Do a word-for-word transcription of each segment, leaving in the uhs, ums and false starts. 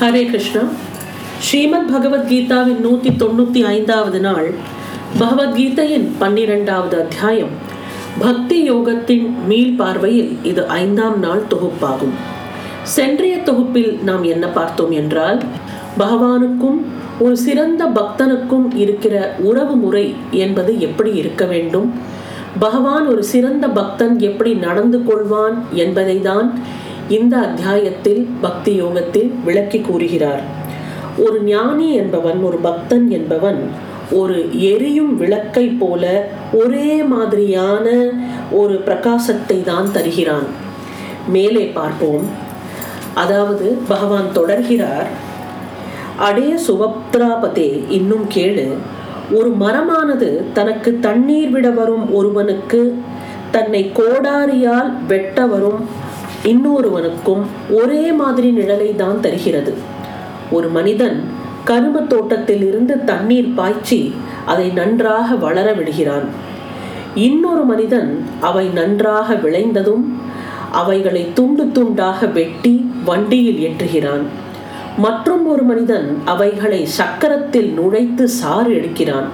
ஹரே கிருஷ்ணா. ஸ்ரீமத் பகவத்கீதாவின் நூற்றி தொண்ணூற்றி ஐந்தாவது நாள், பகவத்கீதையின் பன்னிரெண்டாவது அத்தியாயம், பக்தி யோகத்தின் மீள் பார்வையில் இது ஐந்தாம் நாள் தொகுப்பாகும். சென்றைய தொகுப்பில் நாம் என்ன பார்த்தோம் என்றால், பகவானுக்கும் ஒரு சிறந்த பக்தனுக்கும் இருக்கிற உறவு முறை என்பது எப்படி இருக்க வேண்டும், பகவான் ஒரு சிறந்த பக்தன் எப்படி நடந்து கொள்வான் என்பதை தான் இந்த அத்தியாயத்தில் பக்தி யோகத்தில் விளக்கி கூறுகிறார். ஒரு ஞானி என்பவன், ஒரு பக்தன் என்பவன் ஒரு எரியும் விளக்கை போல ஒரே மாதிரியான ஒரு பிரகாசத்தை தான் தருகிறான். மேலே பார்ப்போம். அதாவது பகவான் தொடர்கிறார், அடே சுவப்திராபதே, இன்னும் கேளு, ஒரு மரமானது தனக்கு தண்ணீர் விட வரும் ஒருவனுக்கு, தன்னை கோடாரியால் வெட்ட வரும் இன்னொருவனுக்கும் ஒரே மாதிரி நிழலை தான் தருகிறது. ஒரு மனிதன் கரும தோட்டத்தில் இருந்து தண்ணீர் பாய்ச்சி அதை நன்றாக வளர விடுகிறான். இன்னொரு மனிதன் அவை நன்றாக விளைந்ததும் அவைகளை துண்டு துண்டாக வெட்டி வண்டியில் ஏற்றுகிறான். மற்றும் ஒரு மனிதன் அவைகளை சக்கரத்தில் நுழைத்து சாறு எடுக்கிறான்.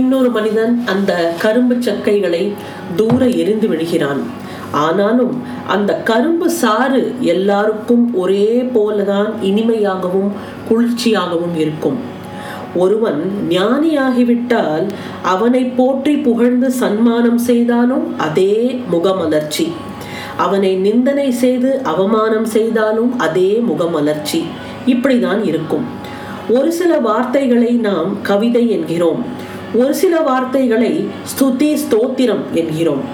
இன்னொரு மனிதன் அந்த கரும்பு சக்கைகளை தூர எரிந்து விடுகிறான். ஆனாலும் அந்த கரும்பு சாறு எல்லாருக்கும் ஒரே போலதான் இனிமையாகவும் குளிர்ச்சியாகவும் இருக்கும். ஒருவன் ஞானியாகிவிட்டால் அவனை போற்றி புகழ்ந்து சன்மானம் செய்தாலும் அதே முகமலர்ச்சி, அவனை நிந்தனை செய்து அவமானம் செய்தாலும் அதே முகமலர்ச்சி, இப்படிதான் இருக்கும். ஒரு சில வார்த்தைகளை நாம் கவிதை என்கிறோம், ஒரு சில வார்த்தைகளை ஸ்துதி ஸ்தோத்திரம் என்கிறோம்,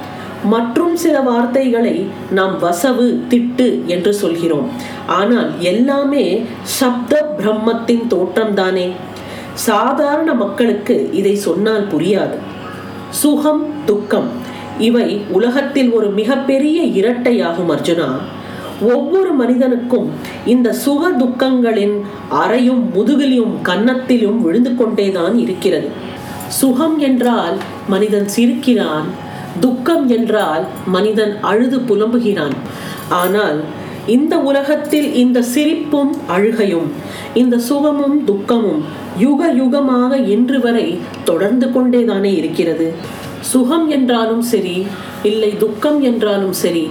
மற்றும் சில வார்த்தைகளை நாம் வசவு திட்டு என்று சொல்கிறோம். ஆனால் எல்லாமே சப்த பிரம்மத்தின் தோற்றம்தானே. சாதாரண மக்களுக்கு இதை சொன்னால் புரியாது. சுகம் துக்கம் இவை உலகத்தில் ஒரு மிகப்பெரிய இரட்டையாகும் அர்ஜுனா. ஒவ்வொரு மனிதனுக்கும் இந்த சுக துக்கங்களின் அறையும் முதுகிலும் கன்னத்திலும் விழுந்து கொண்டேதான் இருக்கிறது. சுகம் என்றால் மனிதன் சிரிக்கிறான், துக்கம் என்றால் மனிதன் அழுது புலம்புகிறான். ஆனால் இந்த உலகத்தில் இந்த சிரிப்பும் அழுகையும், இந்த சுகமும் துக்கமும் யுக யுகமாக இன்று வரை தொடர்ந்து கொண்டேதானே இருக்கிறது. சுகம் என்றாலும் சரி, இல்லை துக்கம் என்றாலும் சரி,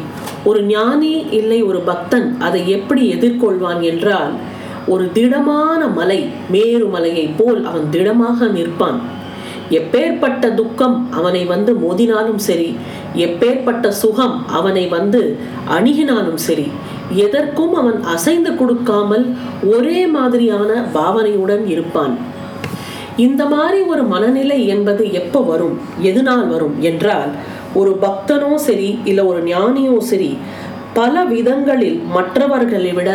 ஒரு ஞானி இல்லை ஒரு பக்தன் அதை எப்படி எதிர்கொள்வான் என்றால், ஒரு திடமான மலை, மேருமலையை போல் அவன் திடமாக நிற்பான். எப்பேற்பட்ட துக்கம் அவனை வந்து மோதினாலும் சரி, எப்பேற்பட்ட சுகம் அவனை வந்து அணுகினாலும் சரி, எதற்கும் அவன் அசைந்து கொடுக்காமல் ஒரே மாதிரியான பாவனையுடன் இருப்பான். இந்த மாதிரி ஒரு மனநிலை என்பது எப்போ வரும், எதுனால் வரும் என்றால், ஒரு பக்தனோ சரி இல்லை ஒரு ஞானியோ சரி, பல விதங்களில் மற்றவர்களை விட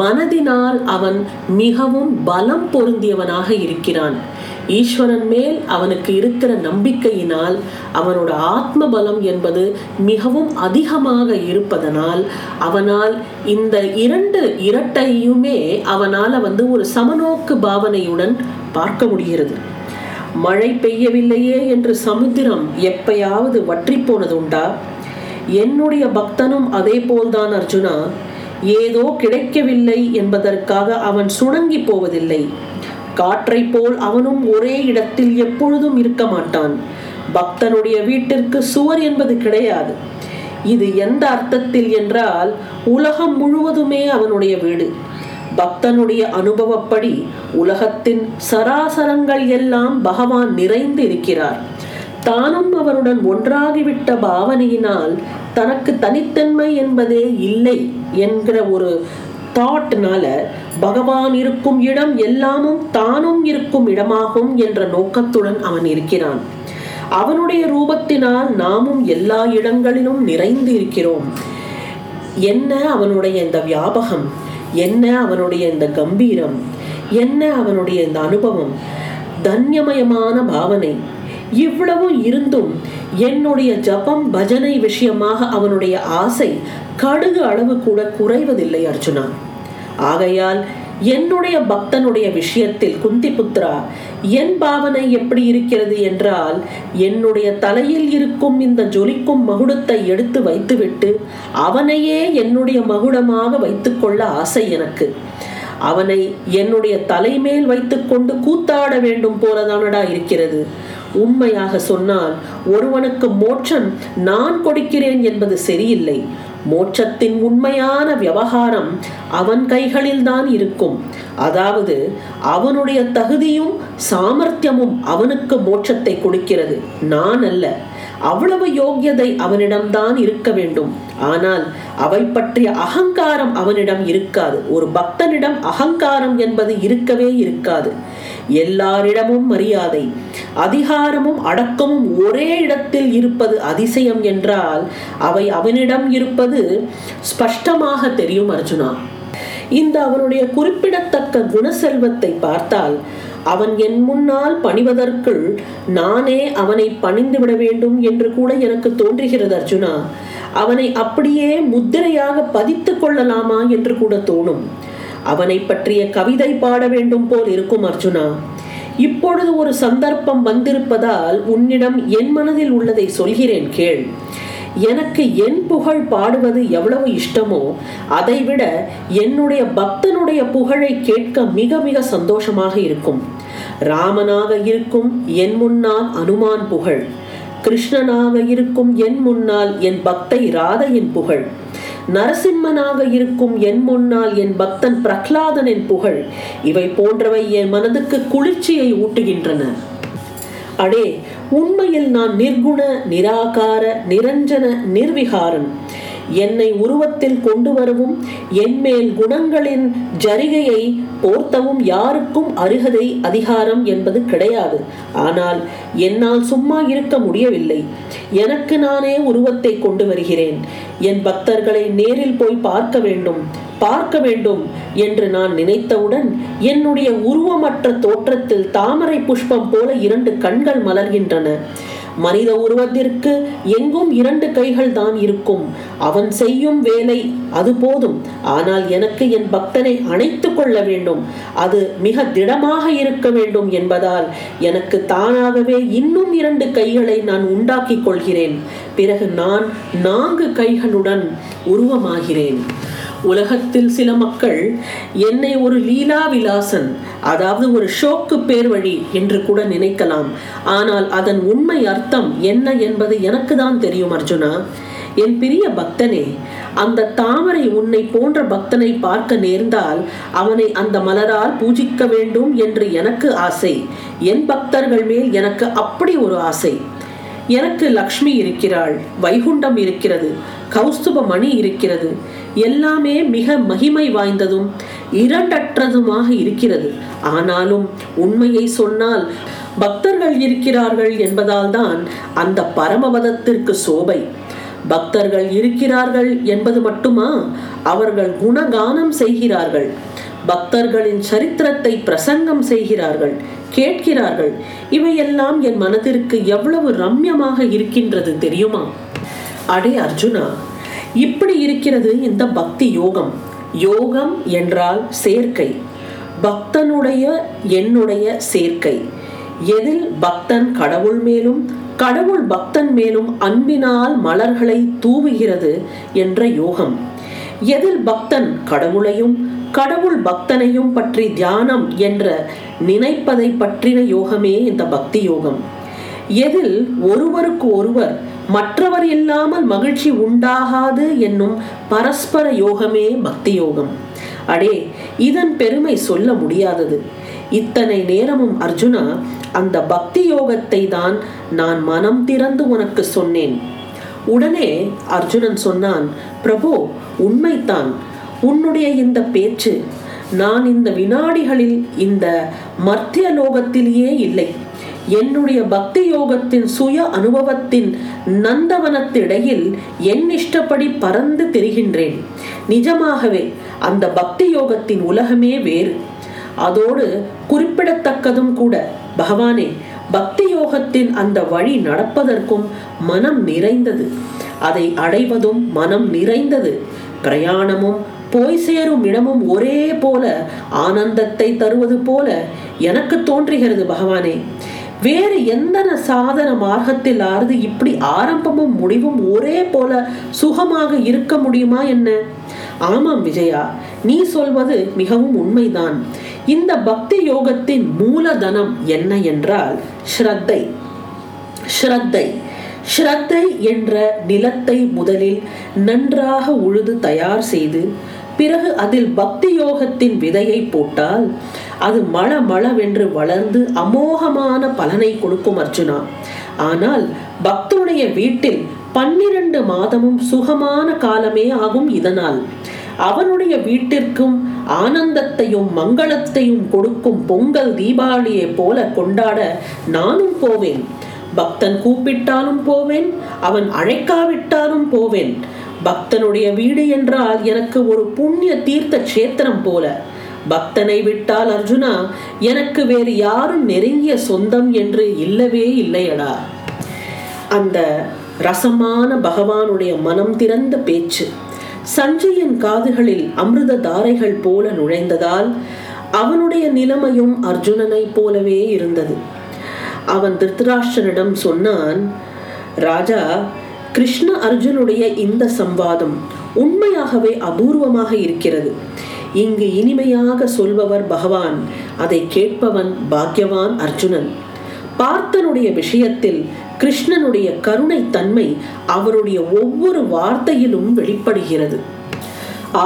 மனதினால் அவன் மிகவும் பலம் பொருந்தியவனாக இருக்கிறான். ஈஸ்வரன் மேல் அவனுக்கு இருக்கிற நம்பிக்கையினால், அவனோட ஆத்ம பலம் என்பது மிகவும் அதிகமாக இருப்பதனால், அவனால் இந்த இரண்டு இரட்டையுமே அவனால் வந்து ஒரு சமநோக்கு பாவனையுடன் பார்க்க முடிகிறது. மழை பெய்யவில்லையே என்று சமுத்திரம் எப்பயாவது வற்றி போனது உண்டா? என்னுடைய பக்தனும் அதே போல்தான் அர்ஜுனா. ஏதோ கிடைக்கவில்லை என்பதற்காக அவன் சுணங்கி போவதில்லை. காற்றை போல் அவனும் ஒரே இடத்தில் எப்பொழுதும் இருக்க மாட்டான். பக்தனுடைய வீட்டிற்கு சுவர் என்பது கிடையாது. இது எந்த அர்த்தத்தில் என்றால், உலகம் முழுவதுமே அவனுடைய வீடு. பக்தனுடைய அனுபவப்படி உலகத்தின் சராசரங்கள் எல்லாம் பகவான் நிறைந்து இருக்கிறார். தானும் அவருடன் ஒன்றாகிவிட்ட பாவனையினால் தனக்கு தனித்தன்மை என்பதே இல்லை என்கிற ஒரு தாட்னால, பகவான் இருக்கும் இடம் எல்லாமும் தானும் இருக்கும் இடமாகும் என்ற நோக்கத்துடன் அவன் இருக்கிறான். அவனுடைய ரூபத்தினால் நாமும் எல்லா இடங்களிலும் நிறைந்து இருக்கிறோம். என்ன அவனுடைய இந்த வியாபகம், என்ன அவனுடைய இந்த கம்பீரம், என்ன அவனுடைய இந்த அனுபவம், தன்யமயமான பாவனை. இவ்வளவு இருந்தும் என்னுடைய ஜபம் பஜனை விஷயமாக அவனுடைய ஆசை கடுகு அளவு கூட குறைவதில்லை அர்ஜுனா. ஆகையால் என்னுடைய பக்தனுடைய விஷயத்தில் குந்தி புத்ரா, என் பாவனை எப்படி இருக்கிறது என்றால், என்னுடைய தலையில் இருக்கும் இந்த ஜொலிக்கும் மகுடத்தை எடுத்து வைத்துவிட்டு அவனையே என்னுடைய மகுடமாக வைத்துக்கொள்ள ஆசை எனக்கு. அவனை என்னுடைய தலைமேல் வைத்துக்கொண்டு கூத்தாட வேண்டும் போலதானடா இருக்கிறது. உண்மையாக சொன்னால் ஒருவனுக்கு மோட்சம் நான் கொடுக்கிறேன் என்பது சரியில்லை. மோட்சத்தின் உண்மையான விவகாரம் அவன் கைகளில்தான் இருக்கும். அதாவது அவனுடைய தகுதியும் சாமர்த்தியமும் அவனுக்கு மோட்சத்தை கொடுக்கிறது, நான் அல்ல. அவ்வளவு யோக்கியதை அவனிடம்தான் இருக்க வேண்டும். ஆனால் அவை பற்றிய அகங்காரம் அவனிடம் இருக்காது. ஒரு பக்தனிடம் அகங்காரம் என்பது இருக்கவே இருக்காது. எல்லாரிடமும் மரியாதை, அதிகாரமும் அடக்கமும் ஒரே இடத்தில் இருப்பது அதிசயம் என்றால் அவை அவனிடம் இருப்பது ஸ்பஷ்டமாக தெரியும் அர்ஜுனா. இந்த அவனுடைய குறிப்பிடத்தக்க குணசெல்வத்தை பார்த்தால் அவன் என் முன்னால் பணிவதற்குள் நானே அவனை பணிந்து விட வேண்டும் என்று கூட எனக்கு தோன்றுகிறது அர்ஜுனா. அவனை அப்படியே முத்திரையாக பதித்து கொள்ளலாமா என்று கூட தோணும். அவனை பற்றிய கவிதை பாட வேண்டும் போல் இருக்கும் அர்ஜுனா. இப்பொழுது ஒரு சந்தர்ப்பம் வந்திருப்பதால் உன்னிடம் என் மனதில் உள்ளதை சொல்கிறேன் கேள். எனக்கு என் புகழ் பாடுவது எவ்வளவு இஷ்டமோ அதைவிட என்னுடைய பக்தனுடைய புகழை கேட்க மிக மிக சந்தோஷமாக இருக்கும். ராமனாக இருக்கும் என் முன்னால் அனுமான் புகழ், கிருஷ்ணனாக இருக்கும் என் முன்னால் என் பக்தை ராதையின் புகழ், நரசிம்மனாக இருக்கும் என் முன்னால் என் பக்தன் பிரகலாதனின் புகழ், இவை போன்றவை என் மனதுக்கு குளிர்ச்சியை ஊட்டுகின்றன. அடே, உண்மையில் நான் நிர்குண, நிராகார, நிரஞ்சன, நிர்விகாரன். என்னை உருவத்தில் கொண்டு வரவும் என்மேல் குணங்களின் ஜரிகையை போர்த்தவும் யாருக்கும் அருகதை அதிகாரம் என்பது கிடையாது. ஆனால் என்னால் சும்மா இருக்க முடியவில்லை. எனக்கு நானே உருவத்தை கொண்டு வருகிறேன். என் பக்தர்களை நேரில் போய் பார்க்க வேண்டும் பார்க்க வேண்டும் என்று நான் நினைத்தவுடன் என்னுடைய உருவமற்ற தோற்றத்தில் தாமரை புஷ்பம் போல இரண்டு கண்கள் மலர்கின்றன. மனித உருவத்திற்கு எங்கும் இரண்டு கைகள் தான் இருக்கும். அவன் செய்யும் வேலை அது போதும். ஆனால் எனக்கு என் பக்தனை அணைத்து கொள்ள வேண்டும், அது மிக திடமாக இருக்க வேண்டும் என்பதால் எனக்கு தானாகவே இன்னும் இரண்டு கைகளை நான் உண்டாக்கி கொள்கிறேன். பிறகு நான் நான்கு கைகளுடன் உருவமாகிறேன். உலகத்தில் சில மக்கள் என்னை ஒரு லீலா விலாசன், அதாவது ஒரு ஷோக்கு பேர் வழி என்று கூட நினைக்கலாம். ஆனால் அதன் உண்மை அர்த்தம் என்ன என்பது எனக்கு தான் தெரியும் அர்ஜுனா. என் பிரிய பக்தனே, அந்த தாமரை உன்னை போன்ற பக்தனை பார்க்க நேர்ந்தால் அவனை அந்த மலரால் பூஜிக்க வேண்டும் என்று எனக்கு ஆசை. என் பக்தர்கள் மேல் எனக்கு அப்படி ஒரு ஆசை. எனக்கு லக்ஷ்மி இருக்கிறாள், வைகுண்டம் இருக்கிறது, கௌஸ்துப மணி இருக்கிறது. எல்லாமே மிக மகிமை வாய்ந்ததும் இரண்டற்றதுமாக இருக்கிறது. ஆனாலும் உண்மையை சொன்னால் பக்தர்கள் இருக்கிறார்கள் என்பதால் தான் அந்த பரமபதத்திற்கு சோபை. பக்தர்கள் இருக்கிறார்கள் என்பது மட்டுமா, அவர்கள் குணகானம் செய்கிறார்கள், பக்தர்களின் சரித்திரத்தை பிரசங்கம் செய்கிறார்கள், கேட்கிறார்கள். இவையெல்லாம் என் மனதிற்கு எவ்வளவு ரம்யமாக இருக்கின்றது தெரியுமா? அடே அர்ஜுனா, இப்படி இருக்கிறது இந்த பக்தி யோகம். யோகம் என்றால் சேர்க்கை, பக்தனுடைய என்னுடைய சேர்க்கை. எதில் பக்தன் கடவுள் மேலும் கடவுள் பக்தன் மேலும் அன்பினால் மலர்களை தூவுகிறது என்ற யோகம். எதில் பக்தன் கடவுளையும் கடவுள் பக்தனையும் பற்றி தியானம் என்ற நினைப்பதை பற்றின யோகமே இந்த பக்தி யோகம். எதில் ஒருவருக்கு ஒருவர் மற்றவர் இல்லாமல் மகிழ்ச்சி உண்டாகாது என்னும் பரஸ்பர யோகமே பக்தி யோகம். அடே, இதன் பெருமை சொல்ல முடியாதது. இத்தனை நேரமும் அர்ஜுனா, அந்த பக்தி யோகத்தை தான் நான் மனம் திறந்து உனக்கு சொன்னேன். உடனே அர்ஜுனன் சொன்னான், பிரபு, உண்மைதான் உன்னுடைய இந்த பேச்சு. நான் இந்த வினாடிகளில் இந்த மர்த்திய லோகத்திலேயே இல்லை. என்னுடைய பக்தி யோகத்தின் சுய அனுபவத்தின் நந்தவனத்திடையில் என் இஷ்டப்படி பறந்து திரிகின்றேன். நிஜமாகவே அந்த பக்தி யோகத்தின் உலகமே வேறு. அதோடு குறிப்பிடத்தக்கதும் கூட, பகவானே, பக்தி யோகத்தின் அந்த வழி நடப்பதற்கும் மனம் நிறைந்தது, அதை அடைவதும் மனம் நிறைந்தது. பிரயாணமும் போய் சேரும் இடமும் ஒரே போல ஆனந்தத்தை தருவது போல எனக்கு தோன்றுகிறது பகவானே. வேறு எந்த சாதன மார்க்கத்திலாவது இப்படி ஆரம்பமும் முடிவும் ஒரே போல சுகமாக இருக்க முடியுமா என்ன? ஆமாம் விஜயா, நீ சொல்வது மிகவும் உண்மைதான். இந்த பக்தி யோகத்தின் மூலதனம் என்ன என்றால் ஸ்ரத்தை. ஸ்ரத்தை ஸ்ரத்தை என்ற நிலத்தை முதலில் நன்றாக உழுது தயார் செய்து பிறகு அதில் பக்தி யோகத்தின் விதையை போட்டால் அது மழ மழவென்று வளர்ந்து அமோகமான பலனை கொடுக்கும் அர்ஜுனா. ஆனால் பக்தனுடைய வீட்டில் பன்னிரண்டு மாதமும் சுகமான காலமே ஆகும். இதனால் அவனுடைய வீட்டிற்கும் ஆனந்தத்தையும் மங்களத்தையும் கொடுக்கும் பொங்கல் தீபாவளியை போல கொண்டாட நானும் போவேன். பக்தன் கூப்பிட்டாலும் போவேன், அவன் அழைக்காவிட்டாலும் போவேன். பக்தனுடைய வீடு என்றால் எனக்கு ஒரு புண்ணிய தீர்த்த கஷேத்திரம் போல. பக்தனை விட்டால் அர்ஜுனா எனக்கு வேறு யாரும் நெருங்கிய சொந்தம் என்று இல்லவே இல்லையடா. அந்த ரசமான பகவானுடைய மனம் திறந்த பேச்சு சஞ்சயின் காதுகளில் அமிர்த தாரைகள் போல நுழைந்ததால் அவனுடைய நிலைமையும் அர்ஜுனனை போலவே இருந்தது. அவன் திருதராஷ்டிரனிடம் சொன்னான், ராஜா, கிருஷ்ண அர்ஜுனுடைய இந்த சம்வாதம் உண்மையாகவே அபூர்வமாக இருக்கிறது. இங்கு இனிமையாக சொல்பவர் பகவான், அதை கேட்பவன் பாக்யவான் அர்ஜுனன். பார்த்தனுடைய விஷயத்தில் கிருஷ்ணனுடைய கருணை தன்மை அவருடைய ஒவ்வொரு வார்த்தையிலும் வெளிப்படுகிறது.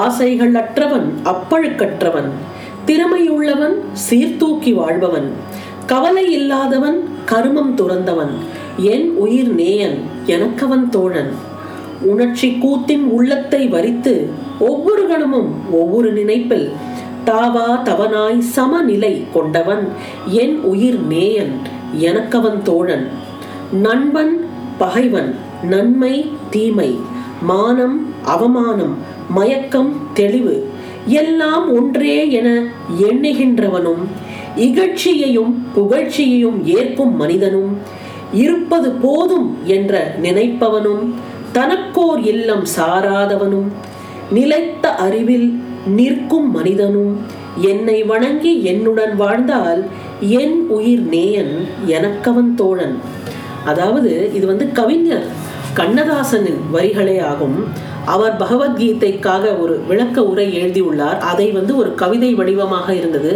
ஆசைகள் அற்றவன், அப்பழுக்கற்றவன், திறமையுள்ளவன், சீர்தூக்கி வாழ்பவன், கவலை இல்லாதவன், கருமம் துறந்தவன், என் உயிர் நேயன், எனக்கவன் தோழன். உணர்ச்சி கூத்தின் உள்ளத்தை வரித்து ஒவ்வொரு கணமும் ஒவ்வொரு நினைப்பில் தாவா தவனாய் சமநிலை கொண்டவன், என் உயிர் நேயன், எனக்கவன் தோழன். நண்பன், பகைவன், நன்மை, தீமை, மானம், அவமானம், மயக்கம், தெளிவு எல்லாம் ஒன்றே என எண்ணுகின்றவனும் இகழ்ச்சியையும் புகழ்ச்சியையும் ஏற்கும் மனிதனும் இருப்பது போதும் என்ற நினைப்பவனும் தனக்கோர் இல்லம் சாராதவனும் நிலைத்த அறிவில் நிற்கும் மனிதனும் என்னை வணங்கி என்னுடன் வாழ்ந்தால் என் உயிர் நேயன், எனக்கவன் தோழன். அதாவது இது வந்து கவிஞர் கண்ணதாசனின் வரிகளே ஆகும். அவர் பகவத்கீதைக்காக ஒரு விளக்க உரை எழுதியுள்ளார். அதை வந்து ஒரு கவிதை வடிவமாக இருந்தது.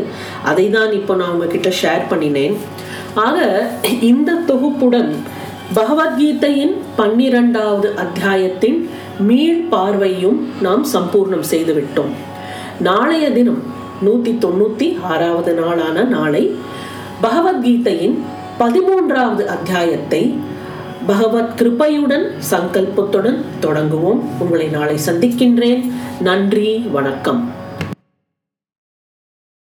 அதை தான் இப்போ நான் உங்ககிட்ட ஷேர் பண்ணினேன். ஆக இந்த தொகுப்புடன் பகவத்கீதையின் பன்னிரெண்டாவது அத்தியாயத்தின் மீள் பார்வையும் நாம் சம்பூர்ணம் செய்துவிட்டோம். நாளைய தினம் நூற்றி தொண்ணூற்றி ஆறாவது நாளான நாளை பகவத்கீதையின் பதிமூன்றாவது அத்தியாயத்தை பகவத் கிருபையுடன் சங்கல்பத்துடன் தொடங்குவோம். உங்களை நாளை சந்திக்கின்றேன். நன்றி, வணக்கம்.